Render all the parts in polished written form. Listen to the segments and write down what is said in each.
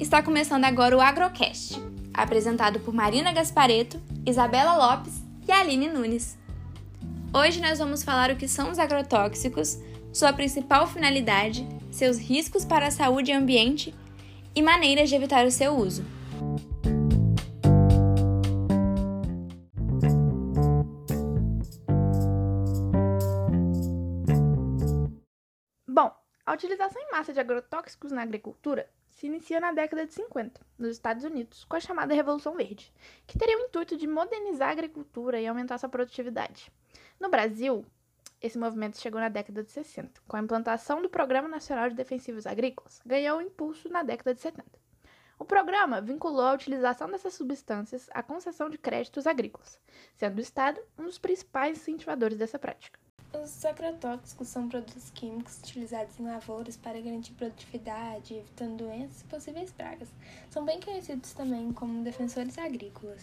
Está começando agora o AgroCast, apresentado por Marina Gasparetto, Isabela Lopes e Aline Nunes. Hoje nós vamos falar o que são os agrotóxicos, sua principal finalidade, seus riscos para a saúde e ambiente e maneiras de evitar o seu uso. Bom, a utilização em massa de agrotóxicos na agricultura se inicia na década de 50, nos Estados Unidos, com a chamada Revolução Verde, que teria o intuito de modernizar a agricultura e aumentar sua produtividade. No Brasil, esse movimento chegou na década de 60, com a implantação do Programa Nacional de Defensivos Agrícolas, ganhou impulso na década de 70. O programa vinculou a utilização dessas substâncias à concessão de créditos agrícolas, sendo o Estado um dos principais incentivadores dessa prática. Os agrotóxicos são produtos químicos utilizados em lavouras para garantir produtividade, evitando doenças e possíveis pragas. São bem conhecidos também como defensores agrícolas.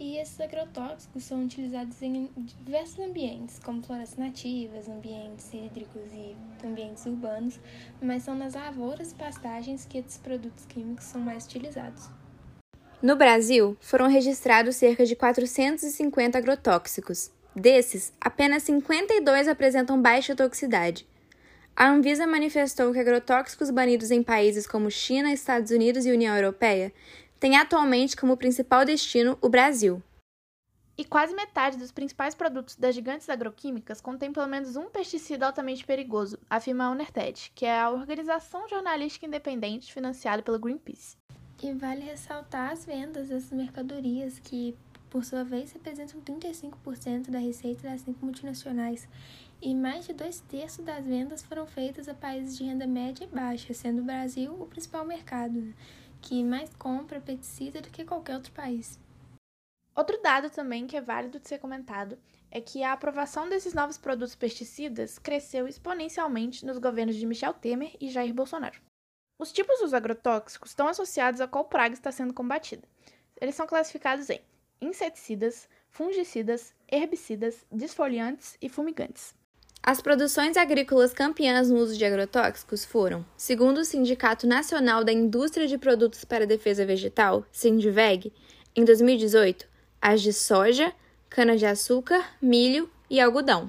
E esses agrotóxicos são utilizados em diversos ambientes, como florestas nativas, ambientes hídricos e ambientes urbanos, mas são nas lavouras e pastagens que esses produtos químicos são mais utilizados. No Brasil, foram registrados cerca de 450 agrotóxicos. Desses, apenas 52 apresentam baixa toxicidade. A Anvisa manifestou que agrotóxicos banidos em países como China, Estados Unidos e União Europeia tem atualmente como principal destino o Brasil. E quase metade dos principais produtos das gigantes agroquímicas contém pelo menos um pesticida altamente perigoso, afirma a Unearthed, que é a organização jornalística independente financiada pelo Greenpeace. E vale ressaltar as vendas dessas mercadorias que, por sua vez, representam 35% da receita das 5 multinacionais e mais de 2/3 das vendas foram feitas a países de renda média e baixa, sendo o Brasil o principal mercado, que mais compra pesticida do que qualquer outro país. Outro dado também que é válido de ser comentado é que a aprovação desses novos produtos pesticidas cresceu exponencialmente nos governos de Michel Temer e Jair Bolsonaro. Os tipos dos agrotóxicos estão associados a qual praga está sendo combatida. Eles são classificados em inseticidas, fungicidas, herbicidas, desfoliantes e fumigantes. As produções agrícolas campeãs no uso de agrotóxicos foram, segundo o Sindicato Nacional da Indústria de Produtos para a Defesa Vegetal, Sindiveg, em 2018, as de soja, cana-de-açúcar, milho e algodão.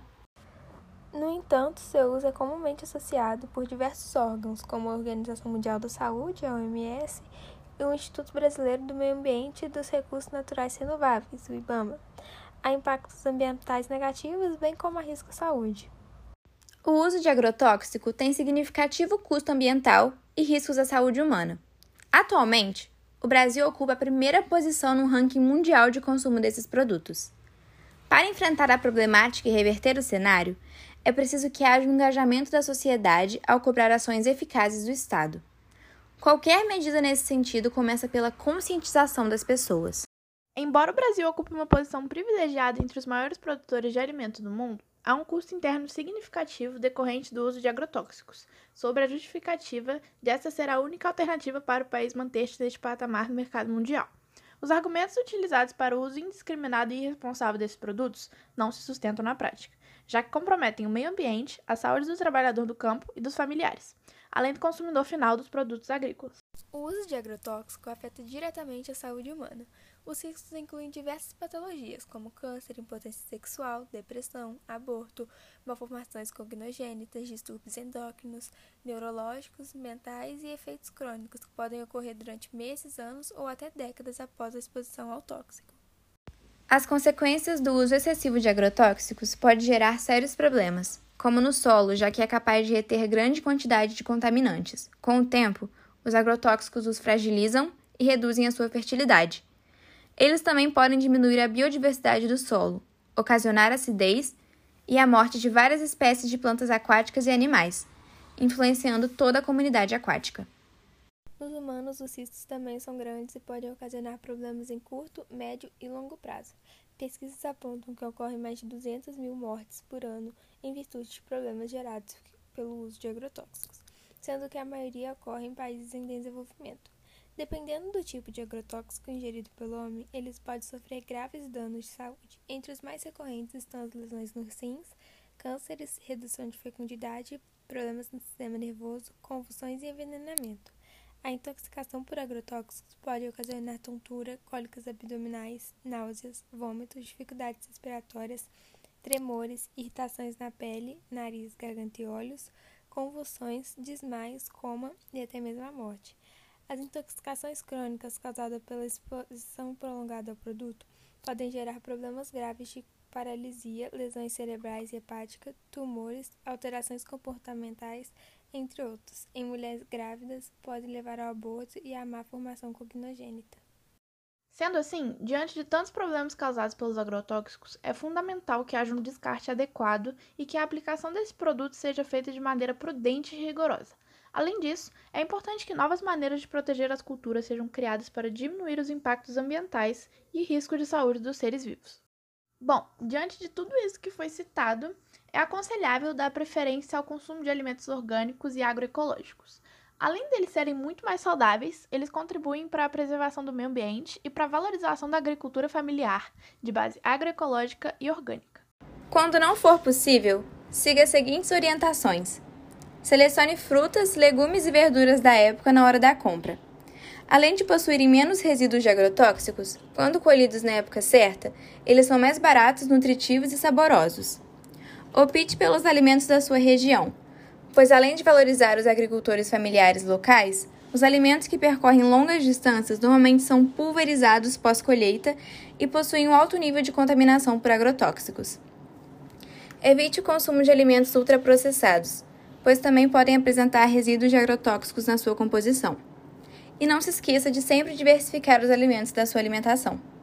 No entanto, seu uso é comumente associado por diversos órgãos, como a Organização Mundial da Saúde, a OMS, e o Instituto Brasileiro do Meio Ambiente e dos Recursos Naturais Renováveis, o IBAMA, a impactos ambientais negativos, bem como a risco à saúde. O uso de agrotóxico tem significativo custo ambiental e riscos à saúde humana. Atualmente, o Brasil ocupa a primeira posição no ranking mundial de consumo desses produtos. Para enfrentar a problemática e reverter o cenário, é preciso que haja um engajamento da sociedade ao cobrar ações eficazes do Estado. Qualquer medida nesse sentido começa pela conscientização das pessoas. Embora o Brasil ocupe uma posição privilegiada entre os maiores produtores de alimento do mundo, há um custo interno significativo decorrente do uso de agrotóxicos, sobre a justificativa de essa ser a única alternativa para o país manter-se neste patamar no mercado mundial. Os argumentos utilizados para o uso indiscriminado e irresponsável desses produtos não se sustentam na prática, já que comprometem o meio ambiente, a saúde do trabalhador do campo e dos familiares, além do consumidor final dos produtos agrícolas. O uso de agrotóxico afeta diretamente a saúde humana. Os riscos incluem diversas patologias, como câncer, impotência sexual, depressão, aborto, malformações cognogênitas, distúrbios endócrinos, neurológicos, mentais e efeitos crônicos que podem ocorrer durante meses, anos ou até décadas após a exposição ao tóxico. As consequências do uso excessivo de agrotóxicos podem gerar sérios problemas, como no solo, já que é capaz de reter grande quantidade de contaminantes. Com o tempo, os agrotóxicos os fragilizam e reduzem a sua fertilidade. Eles também podem diminuir a biodiversidade do solo, ocasionar acidez e a morte de várias espécies de plantas aquáticas e animais, influenciando toda a comunidade aquática. Nos humanos, os riscos também são grandes e podem ocasionar problemas em curto, médio e longo prazo. Pesquisas apontam que ocorrem mais de 200.000 mortes por ano em virtude de problemas gerados pelo uso de agrotóxicos, sendo que a maioria ocorre em países em desenvolvimento. Dependendo do tipo de agrotóxico ingerido pelo homem, eles podem sofrer graves danos de saúde. Entre os mais recorrentes estão as lesões nos rins, cânceres, redução de fecundidade, problemas no sistema nervoso, convulsões e envenenamento. A intoxicação por agrotóxicos pode ocasionar tontura, cólicas abdominais, náuseas, vômitos, dificuldades respiratórias, tremores, irritações na pele, nariz, garganta e olhos, convulsões, desmaios, coma e até mesmo a morte. As intoxicações crônicas causadas pela exposição prolongada ao produto podem gerar problemas graves de paralisia, lesões cerebrais e hepáticas, tumores, alterações comportamentais, entre outros. Em mulheres grávidas, pode levar ao aborto e à má formação cognogênita. Sendo assim, diante de tantos problemas causados pelos agrotóxicos, é fundamental que haja um descarte adequado e que a aplicação desse produto seja feita de maneira prudente e rigorosa. Além disso, é importante que novas maneiras de proteger as culturas sejam criadas para diminuir os impactos ambientais e risco de saúde dos seres vivos. Bom, diante de tudo isso que foi citado, é aconselhável dar preferência ao consumo de alimentos orgânicos e agroecológicos. Além deles serem muito mais saudáveis, eles contribuem para a preservação do meio ambiente e para a valorização da agricultura familiar, de base agroecológica e orgânica. Quando não for possível, siga as seguintes orientações. Selecione frutas, legumes e verduras da época na hora da compra. Além de possuírem menos resíduos de agrotóxicos, quando colhidos na época certa, eles são mais baratos, nutritivos e saborosos. Opte pelos alimentos da sua região, pois além de valorizar os agricultores familiares locais, os alimentos que percorrem longas distâncias normalmente são pulverizados pós-colheita e possuem um alto nível de contaminação por agrotóxicos. Evite o consumo de alimentos ultraprocessados, pois também podem apresentar resíduos de agrotóxicos na sua composição. E não se esqueça de sempre diversificar os alimentos da sua alimentação.